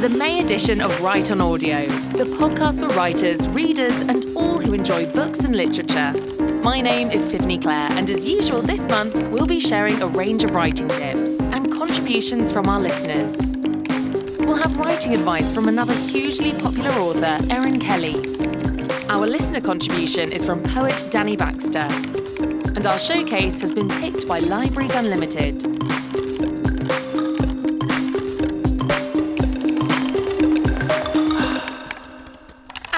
to the May edition of Write on Audio, the podcast for writers, readers, and all who enjoy books and literature. My name is Tiffany Clare, and as usual this month, we'll be sharing a range of writing tips and contributions from our listeners. We'll have writing advice from another hugely popular author, Erin Kelly. Our listener contribution is from poet Danny Baxter, and our showcase has been picked by Libraries Unlimited.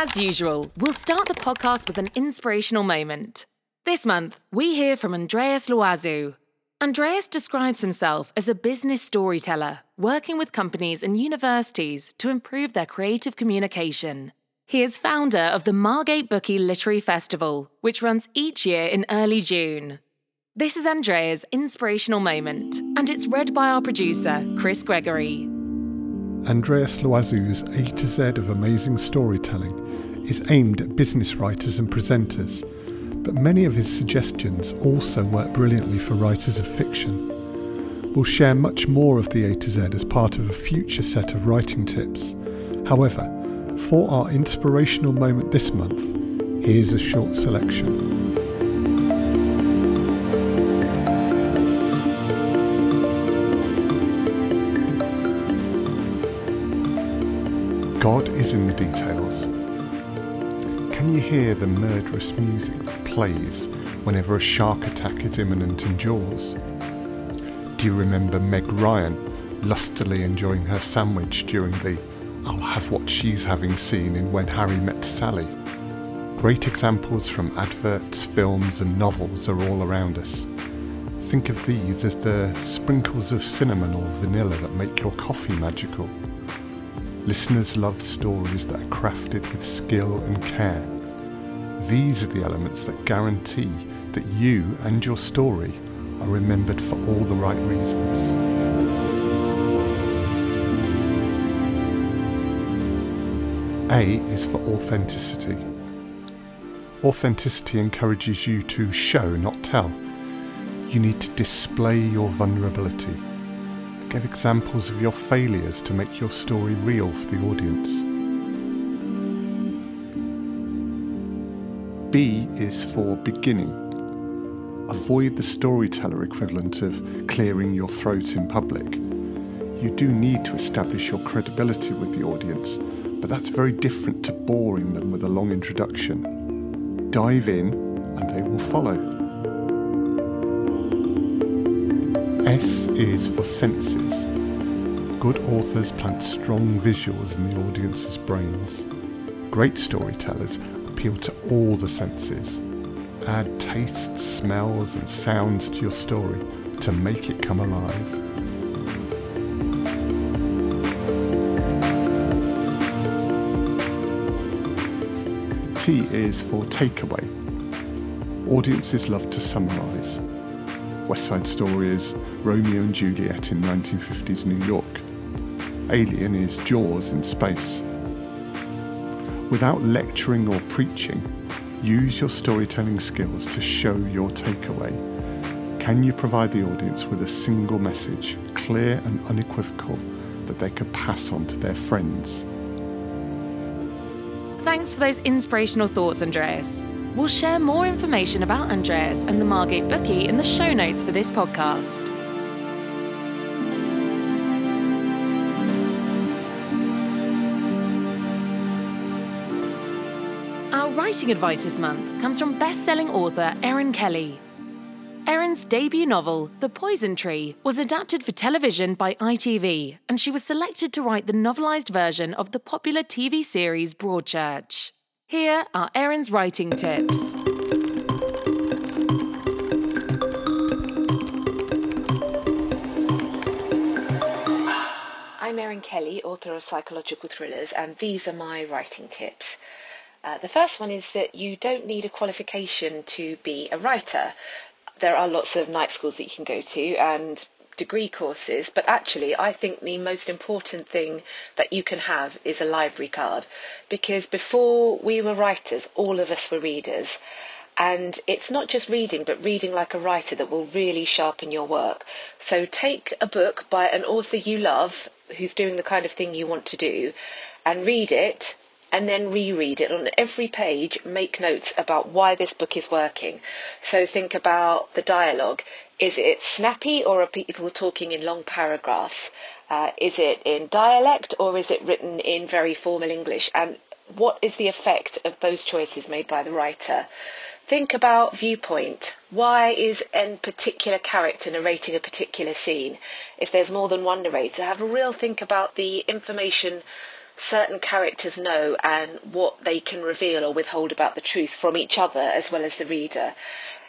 As usual, we'll start the podcast with an inspirational moment. This month, we hear from Andreas Loizou. Andreas describes himself as a business storyteller, working with companies and universities to improve their creative communication. He is founder of the Margate Bookie Literary Festival, which runs each year in early June. This is Andreas' inspirational moment, and it's read by our producer, Chris Gregory. Andreas Loizou's A to Z of amazing storytelling is aimed at business writers and presenters, but many of his suggestions also work brilliantly for writers of fiction. We'll share much more of the A to Z as part of a future set of writing tips. However, for our inspirational moment this month, here's a short selection. God is in the details. Can you hear the murderous music that plays whenever a shark attack is imminent in Jaws? Do you remember Meg Ryan lustily enjoying her sandwich during the "I'll have what she's having" scene in When Harry Met Sally? Great examples from adverts, films and novels are all around us. Think of these as the sprinkles of cinnamon or vanilla that make your coffee magical. Listeners love stories that are crafted with skill and care. These are the elements that guarantee that you and your story are remembered for all the right reasons. A is for authenticity. Authenticity encourages you to show, not tell. You need to display your vulnerability. Give examples of your failures to make your story real for the audience. B is for beginning. Avoid the storyteller equivalent of clearing your throat in public. You do need to establish your credibility with the audience, but that's very different to boring them with a long introduction. Dive in and they will follow. S is for senses. Good authors plant strong visuals in the audience's brains. Great storytellers appeal to all the senses. Add tastes, smells and sounds to your story to make it come alive. T is for takeaway. Audiences love to summarise. West Side Story is Romeo and Juliet in 1950s New York. Alien is Jaws in space. Without lecturing or preaching, use your storytelling skills to show your takeaway. Can you provide the audience with a single message, clear and unequivocal, that they could pass on to their friends? Thanks for those inspirational thoughts, Andreas. We'll share more information about Andreas and the Margate Bookie in the show notes for this podcast. Our writing advice this month comes from best-selling author Erin Kelly. Erin's debut novel, The Poison Tree, was adapted for television by ITV, and she was selected to write the novelised version of the popular TV series Broadchurch. Here are Erin's writing tips. I'm Erin Kelly, author of psychological thrillers, and these are my writing tips. The first one is that you don't need a qualification to be a writer. There are lots of night schools that you can go to and degree courses, but actually I think the most important thing that you can have is a library card, because before we were writers, all of us were readers, and it's not just reading but reading like a writer that will really sharpen your work. So take a book by an author you love, who's doing the kind of thing you want to do, and read it and then reread it. On every page, make notes about why this book is working. So think about the dialogue. Is it snappy, or are people talking in long paragraphs? Is it in dialect, or is it written in very formal English? And what is the effect of those choices made by the writer? Think about viewpoint. Why is a particular character narrating a particular scene? If there's more than one narrator, have a real think about the information certain characters know and what they can reveal or withhold about the truth from each other as well as the reader.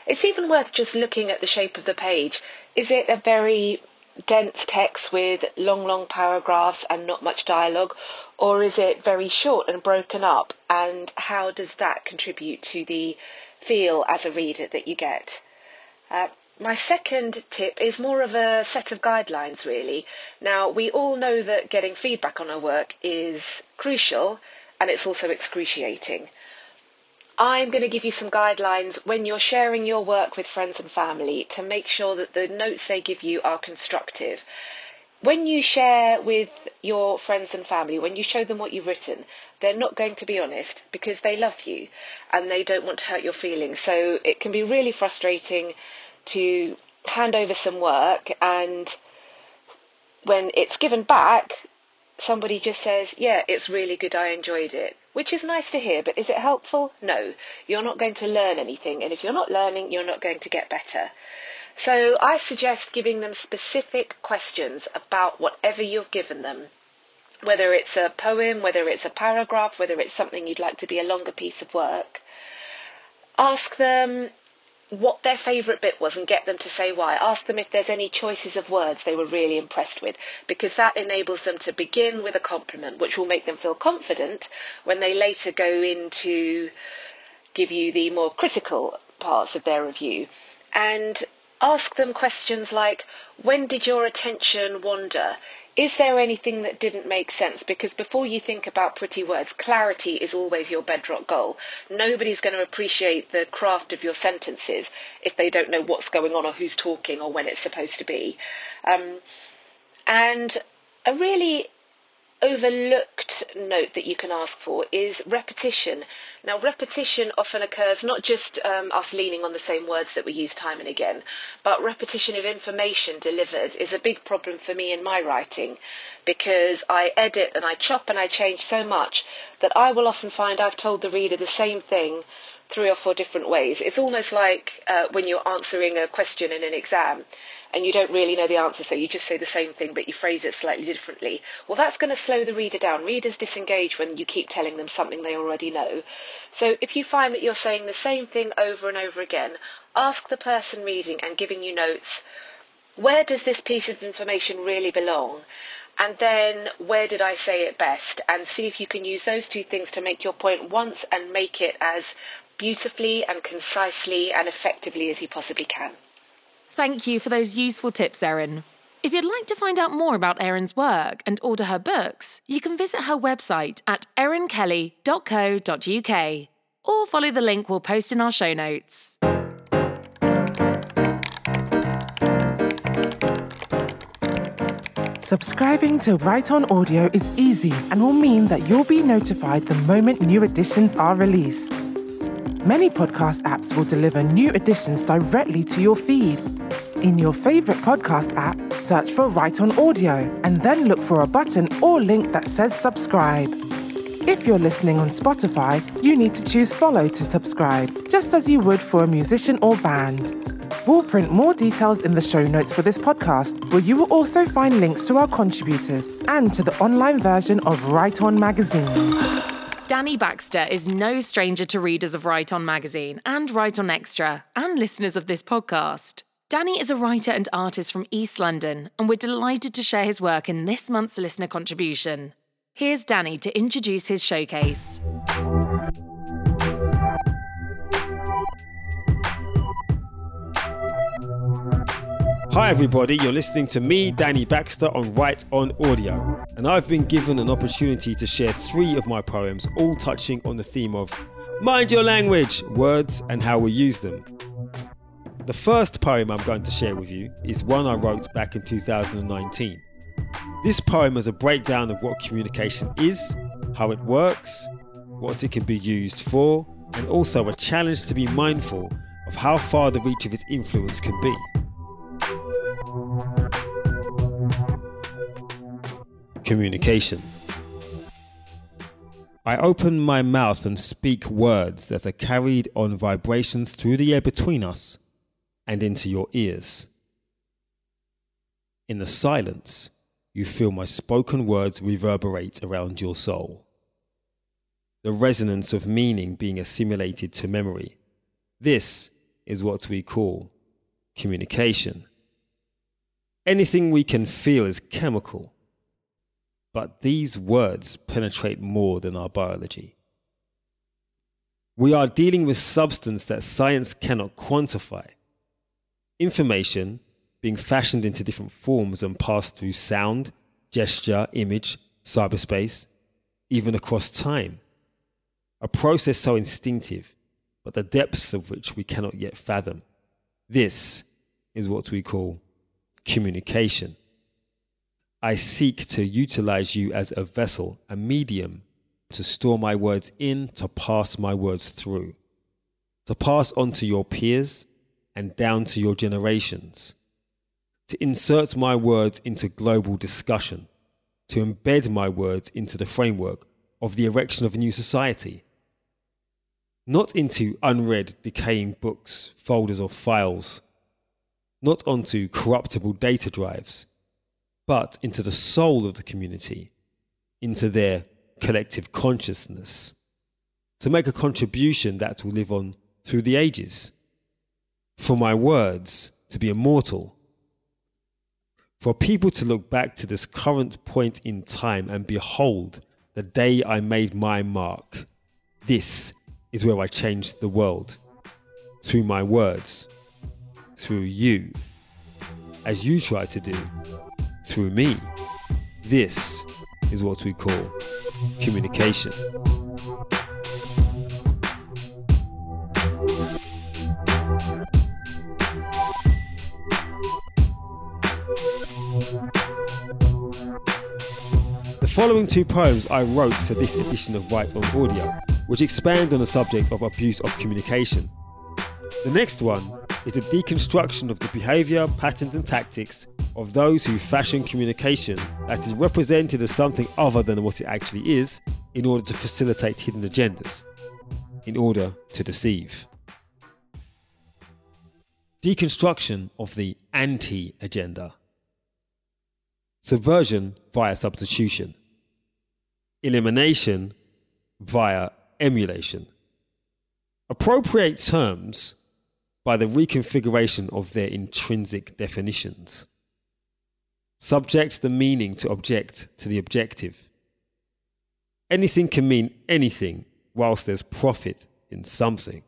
It's even worth just looking at the shape of the page. Is it a very dense text with long paragraphs and not much dialogue, or is it very short and broken up, and how does that contribute to the feel as a reader that you get? My second tip is more of a set of guidelines, really. Now, we all know that getting feedback on our work is crucial, and it's also excruciating. I'm going to give you some guidelines when you're sharing your work with friends and family to make sure that the notes they give you are constructive. When you share with your friends and family, when you show them what you've written, they're not going to be honest because they love you and they don't want to hurt your feelings. So it can be really frustrating to hand over some work, and when it's given back, somebody just says, yeah, it's really good, I enjoyed it, which is nice to hear, but is it helpful? No, you're not going to learn anything, and if you're not learning, you're not going to get better. So I suggest giving them specific questions about whatever you've given them, whether it's a poem, whether it's a paragraph, whether it's something you'd like to be a longer piece of work. Ask them what their favourite bit was and get them to say why. Ask them if there's any choices of words they were really impressed with, because that enables them to begin with a compliment, which will make them feel confident when they later go in to give you the more critical parts of their review. And ask them questions like, when did your attention wander? Is there anything that didn't make sense? Because before you think about pretty words, clarity is always your bedrock goal. Nobody's going to appreciate the craft of your sentences if they don't know what's going on or who's talking or when it's supposed to be. And a really overlooked note that you can ask for is repetition. Now, repetition often occurs not just us leaning on the same words that we use time and again, but repetition of information delivered is a big problem for me in my writing, because I edit and I chop and I change so much that I will often find I've told the reader the same thing 3 or 4 different ways. It's almost like when you're answering a question in an exam and you don't really know the answer, so you just say the same thing but you phrase it slightly differently. Well, that's going to slow the reader down. Readers disengage when you keep telling them something they already know. So if you find that you're saying the same thing over and over again, ask the person reading and giving you notes, where does this piece of information really belong? And then, where did I say it best? And see if you can use those two things to make your point once and make it as beautifully and concisely and effectively as you possibly can. Thank you for those useful tips, Erin. If you'd like to find out more about Erin's work and order her books, you can visit her website at erinkelly.co.uk or follow the link we'll post in our show notes. Subscribing to Write On Audio is easy and will mean that you'll be notified the moment new editions are released. Many podcast apps will deliver new editions directly to your feed. In your favourite podcast app, search for Write On Audio and then look for a button or link that says subscribe. If you're listening on Spotify, you need to choose follow to subscribe, just as you would for a musician or band. We'll print more details in the show notes for this podcast, where you will also find links to our contributors and to the online version of Write On Magazine. Danny Baxter is no stranger to readers of Write On Magazine and Write On Extra and listeners of this podcast. Danny is a writer and artist from East London, and we're delighted to share his work in this month's listener contribution. Here's Danny to introduce his showcase. Hi everybody, you're listening to me, Danny Baxter, on Write On Audio, and I've been given an opportunity to share 3 of my poems, all touching on the theme of mind your language, words and how we use them. The first poem I'm going to share with you is one I wrote back in 2019. This poem is a breakdown of what communication is, how it works, what it can be used for, and also a challenge to be mindful of how far the reach of its influence can be. Communication. I open my mouth and speak words that are carried on vibrations through the air between us and into your ears. In the silence, you feel my spoken words reverberate around your soul. The resonance of meaning being assimilated to memory. This is what we call communication. Anything we can feel is chemical, but these words penetrate more than our biology. We are dealing with substance that science cannot quantify. Information being fashioned into different forms and passed through sound, gesture, image, cyberspace, even across time. A process so instinctive, but the depth of which we cannot yet fathom. This is what we call communication. I seek to utilize you as a vessel, a medium, to store my words in, to pass my words through, to pass on to your peers and down to your generations, to insert my words into global discussion, to embed my words into the framework of the erection of a new society. Not into unread, decaying books, folders or files, not onto corruptible data drives, but into the soul of the community, into their collective consciousness, to make a contribution that will live on through the ages, for my words to be immortal, for people to look back to this current point in time and behold the day I made my mark. This is where I changed the world, through my words, through you, as you try to do, through me. This is what we call communication. The following two poems I wrote for this edition of Write on Audio, which expand on the subject of abuse of communication. The next one is the deconstruction of the behaviour, patterns and tactics of those who fashion communication that is represented as something other than what it actually is in order to facilitate hidden agendas, in order to deceive. Deconstruction of the anti-agenda. Subversion via substitution. Elimination via emulation. Appropriate terms by the reconfiguration of their intrinsic definitions. Subject the meaning to object to the objective. Anything can mean anything whilst there's profit in something.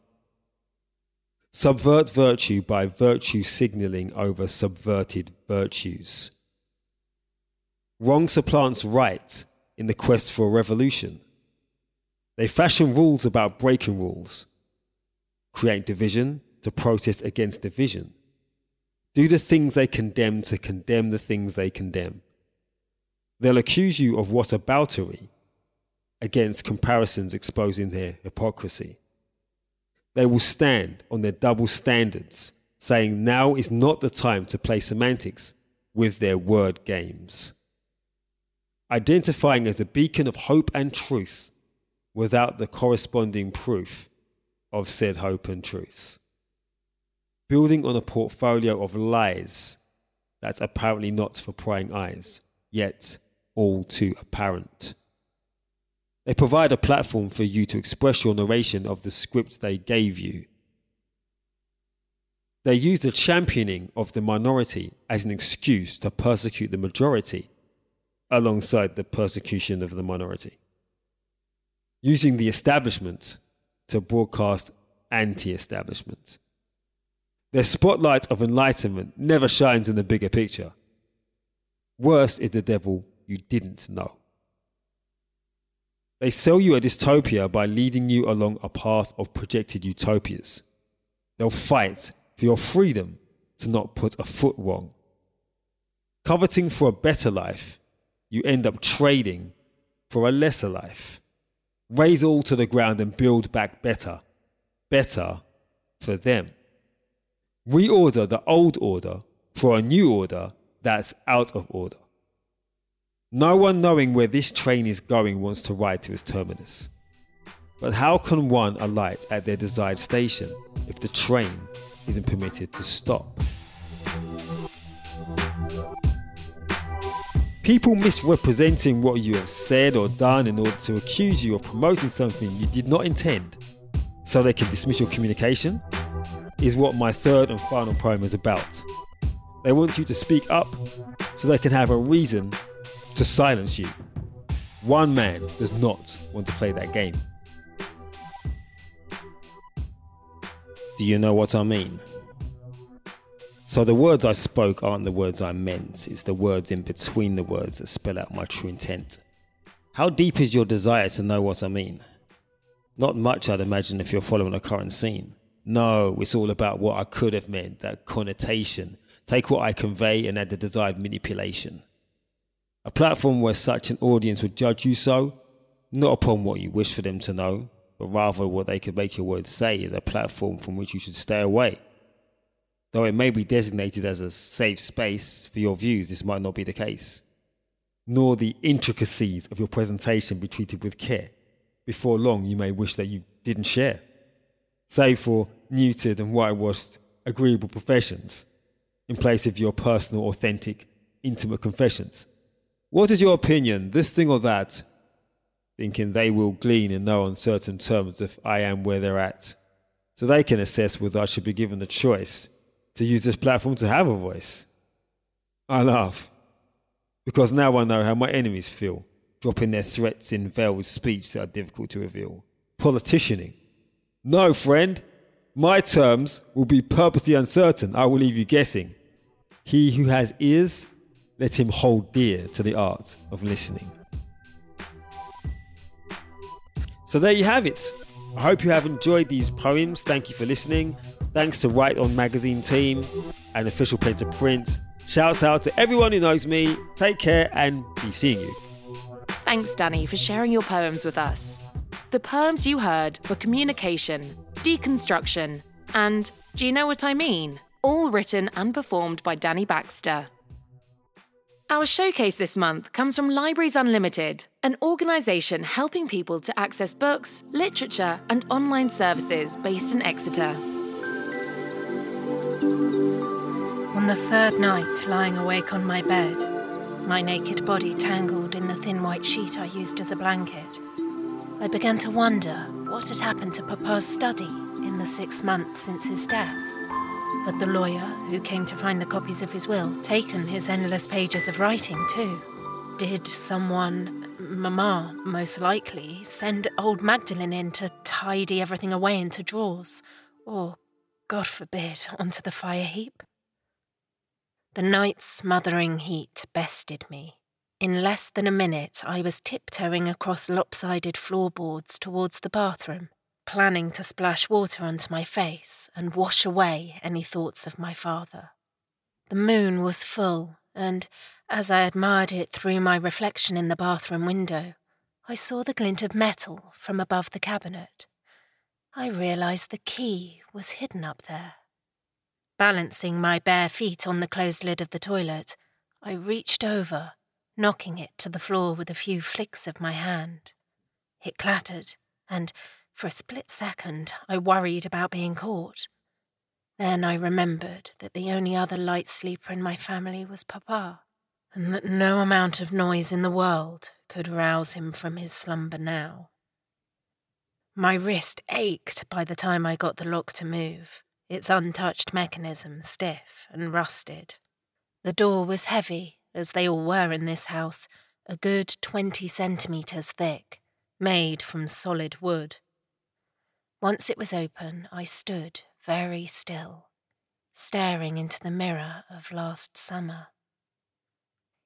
Subvert virtue by virtue signalling over subverted virtues. Wrong supplants right in the quest for a revolution. They fashion rules about breaking rules. Create division to protest against division. Do the things they condemn to condemn the things they condemn. They'll accuse you of whataboutery against comparisons exposing their hypocrisy. They will stand on their double standards, saying now is not the time to play semantics with their word games. Identifying as a beacon of hope and truth without the corresponding proof of said hope and truth. Building on a portfolio of lies that's apparently not for prying eyes, yet all too apparent. They provide a platform for you to express your narration of the script they gave you. They use the championing of the minority as an excuse to persecute the majority alongside the persecution of the minority. Using the establishment to broadcast anti-establishment. Their spotlight of enlightenment never shines in the bigger picture. Worse is the devil you didn't know. They sell you a dystopia by leading you along a path of projected utopias. They'll fight for your freedom to not put a foot wrong. Coveting for a better life you end up trading for a lesser life. Raise all to the ground and build back better. Better for them. Reorder the old order for a new order that's out of order. No one knowing where this train is going wants to ride to its terminus. But how can one alight at their desired station if the train isn't permitted to stop? People misrepresenting what you have said or done in order to accuse you of promoting something you did not intend so they can dismiss your communication is what my third and final poem is about. They want you to speak up so they can have a reason to silence you. One man does not want to play that game. Do you know what I mean? So the words I spoke aren't the words I meant, it's the words in between the words that spell out my true intent. How deep is your desire to know what I mean? Not much, I'd imagine, if you're following the current scene. No, it's all about what I could have meant, that connotation. Take what I convey and add the desired manipulation. A platform where such an audience would judge you so, not upon what you wish for them to know, but rather what they could make your words say is a platform from which you should stay away. Though it may be designated as a safe space for your views, this might not be the case. Nor the intricacies of your presentation be treated with care. Before long, you may wish that you didn't share. Save for neutered and whitewashed agreeable professions, in place of your personal, authentic, intimate confessions. What is your opinion, this thing or that? Thinking they will glean in no uncertain terms if I am where they're at, so they can assess whether I should be given the choice to use this platform to have a voice. I laugh, because now I know how my enemies feel, dropping their threats in veiled speech that are difficult to reveal. Politicianing. No, friend, my terms will be purposely uncertain. I will leave you guessing. He who has ears, let him hold dear to the art of listening. So there you have it. I hope you have enjoyed these poems. Thank you for listening. Thanks to Write On Magazine team and official pen to print. Shouts out to everyone who knows me. Take care and be seeing you. Thanks, Danny, for sharing your poems with us. The poems you heard were Communication, Deconstruction, and Do You Know What I Mean? All written and performed by Danny Baxter. Our showcase this month comes from Libraries Unlimited, an organisation helping people to access books, literature and online services based in Exeter. On the third night, lying awake on my bed, my naked body tangled in the thin white sheet I used as a blanket, I began to wonder what had happened to Papa's study in the 6 months since his death. Had the lawyer, who came to find the copies of his will, taken his endless pages of writing too? Did someone, Mama most likely, send old Magdalene in to tidy everything away into drawers? Or, God forbid, onto the fire heap? The night's smothering heat bested me. In less than a minute, I was tiptoeing across lopsided floorboards towards the bathroom, planning to splash water onto my face and wash away any thoughts of my father. The moon was full, and as I admired it through my reflection in the bathroom window, I saw the glint of metal from above the cabinet. I realised the key was hidden up there. Balancing my bare feet on the closed lid of the toilet, I reached over, knocking it to the floor with a few flicks of my hand. It clattered, and for a split second, I worried about being caught. Then I remembered that the only other light sleeper in my family was Papa, and that no amount of noise in the world could rouse him from his slumber now. My wrist ached by the time I got the lock to move, its untouched mechanism stiff and rusted. The door was heavy, as they all were in this house, a good 20 centimetres thick, made from solid wood. Once it was open, I stood very still, staring into the mirror of last summer.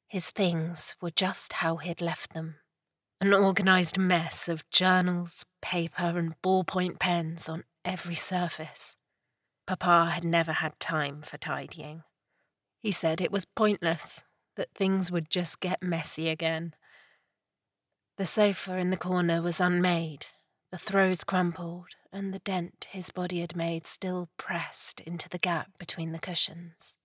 His things were just how he'd left them, an organised mess of journals, paper and ballpoint pens on every surface. Papa had never had time for tidying. He said it was pointless, that things would just get messy again. The sofa in the corner was unmade, the throws crumpled, and the dent his body had made still pressed into the gap between the cushions.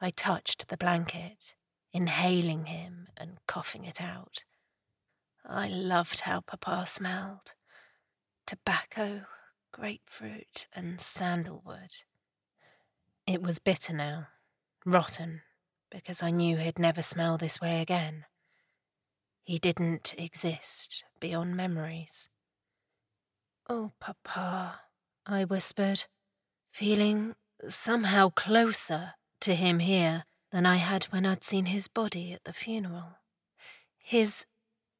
I touched the blanket, inhaling him and coughing it out. I loved how Papa smelled. Tobacco, grapefruit, and sandalwood. It was bitter now, rotten, because I knew he'd never smell this way again. He didn't exist beyond memories. "Oh, Papa," I whispered, feeling somehow closer to him here than I had when I'd seen his body at the funeral. His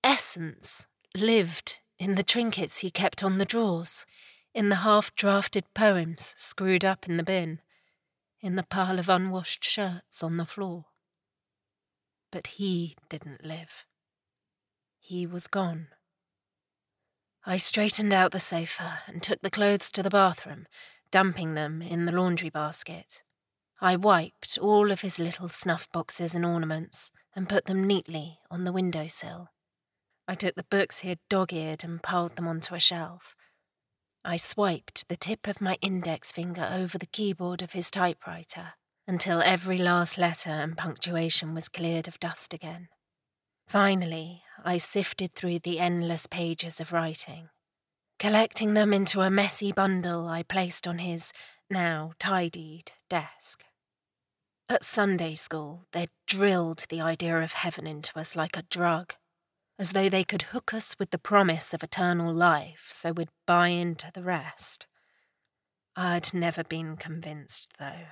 essence lived in the trinkets he kept on the drawers, in the half-drafted poems screwed up in the bin, in the pile of unwashed shirts on the floor. But he didn't live. He was gone. I straightened out the sofa and took the clothes to the bathroom, dumping them in the laundry basket. I wiped all of his little snuff boxes and ornaments and put them neatly on the windowsill. I took the books he had dog-eared and piled them onto a shelf. I swiped the tip of my index finger over the keyboard of his typewriter until every last letter and punctuation was cleared of dust again. Finally, I sifted through the endless pages of writing. Collecting them into a messy bundle I placed on his, now tidied, desk. At Sunday school, they'd drilled the idea of heaven into us like a drug, as though they could hook us with the promise of eternal life so we'd buy into the rest. I'd never been convinced, though.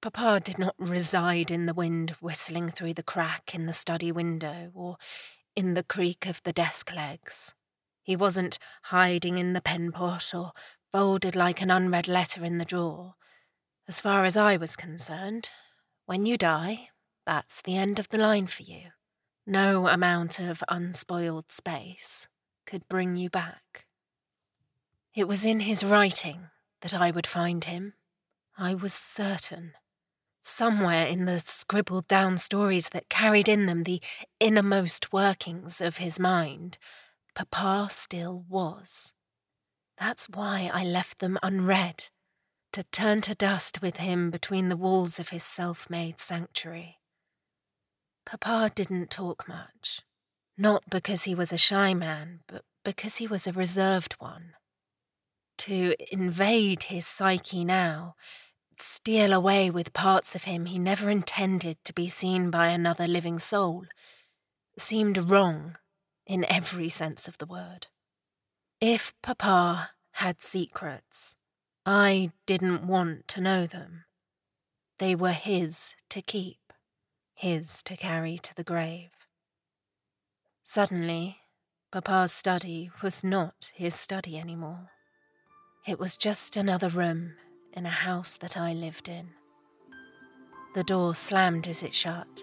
Papa did not reside in the wind whistling through the crack in the study window or in the creak of the desk legs. He wasn't hiding in the pen pot or folded like an unread letter in the drawer. As far as I was concerned, when you die, that's the end of the line for you. No amount of unspoiled space could bring you back. It was in his writing that I would find him. I was certain. Somewhere in the scribbled-down stories that carried in them the innermost workings of his mind, Papa still was. That's why I left them unread, to turn to dust with him between the walls of his self-made sanctuary. Papa didn't talk much, not because he was a shy man, but because he was a reserved one. To invade his psyche now, steal away with parts of him he never intended to be seen by another living soul, seemed wrong in every sense of the word. If Papa had secrets, I didn't want to know them. They were his to keep, his to carry to the grave. Suddenly, Papa's study was not his study anymore. It was just another room in a house that I lived in. The door slammed as it shut,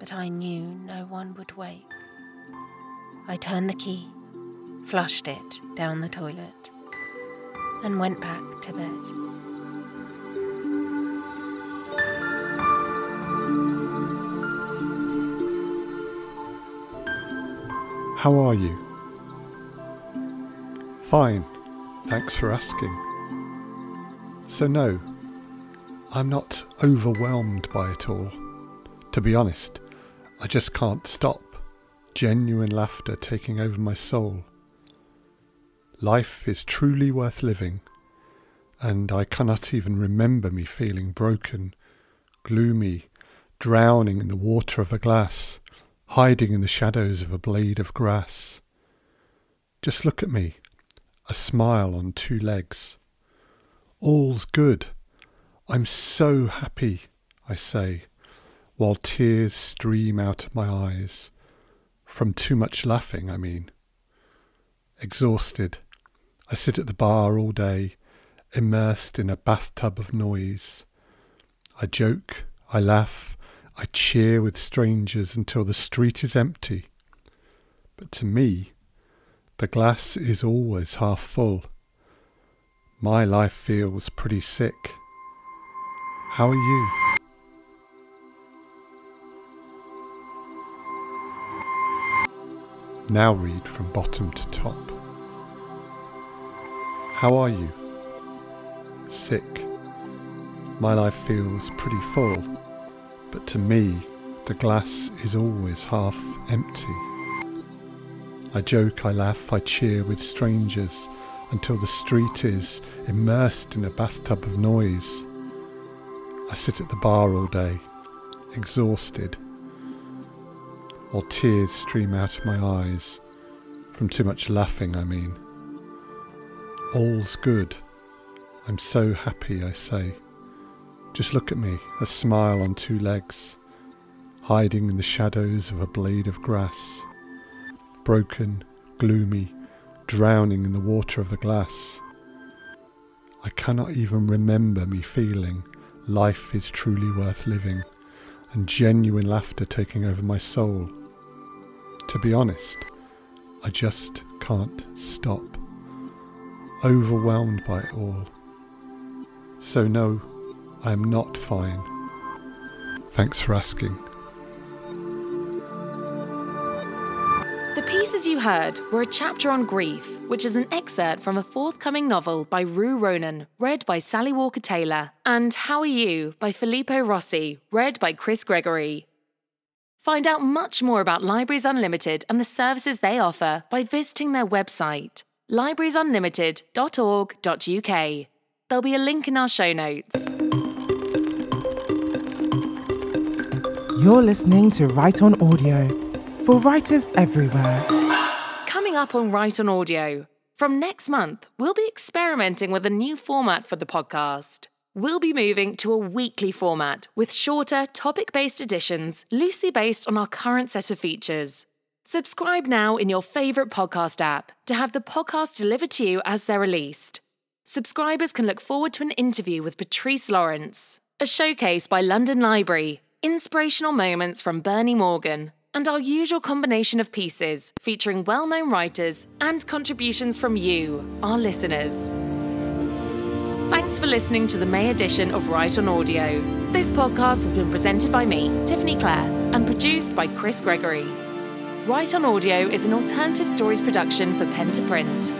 but I knew no one would wake. I turned the key, flushed it down the toilet, and went back to bed. How are you? Fine, thanks for asking. So no, I'm not overwhelmed by it all. To be honest, I just can't stop. Genuine laughter taking over my soul. Life is truly worth living, and I cannot even remember me feeling broken, gloomy, drowning in the water of a glass, hiding in the shadows of a blade of grass. Just look at me, a smile on two legs. All's good. I'm so happy, I say, while tears stream out of my eyes. From too much laughing, I mean. Exhausted, I sit at the bar all day, immersed in a bathtub of noise. I joke, I laugh, I cheer with strangers until the street is empty. But to me, the glass is always half full. My life feels pretty sick. How are you? Now read from bottom to top. How are you? Sick. My life feels pretty full, but to me, the glass is always half empty. I joke, I laugh, I cheer with strangers until the street is immersed in a bathtub of noise. I sit at the bar all day, exhausted, while tears stream out of my eyes, from too much laughing, I mean. All's good. I'm so happy, I say. Just look at me, a smile on two legs, hiding in the shadows of a blade of grass. Broken, gloomy, drowning in the water of the glass. I cannot even remember me feeling life is truly worth living, and genuine laughter taking over my soul. To be honest, I just can't stop. Overwhelmed by it all. So no, I am not fine. Thanks for asking. The pieces you heard were a chapter on grief, which is an excerpt from a forthcoming novel by Rue Ronan, read by Sally Walker Taylor, and How Are You by Filippo Rossi, read by Chris Gregory. Find out much more about Libraries Unlimited and the services they offer by visiting their website, librariesunlimited.org.uk. There'll be a link in our show notes. You're listening to Write On Audio, for writers everywhere. Coming up on Write On Audio, from next month, we'll be experimenting with a new format for the podcast. We'll be moving to a weekly format with shorter, topic-based editions loosely based on our current set of features. Subscribe now in your favourite podcast app to have the podcast delivered to you as they're released. Subscribers can look forward to an interview with Patrice Lawrence, a showcase by London Library, inspirational moments from Bernie Morgan, and our usual combination of pieces featuring well-known writers and contributions from you, our listeners. Thanks for listening to the May edition of Write On Audio. This podcast has been presented by me, Tiffany Clare, and produced by Chris Gregory. Write On Audio is an alternative stories production for Pen to Print.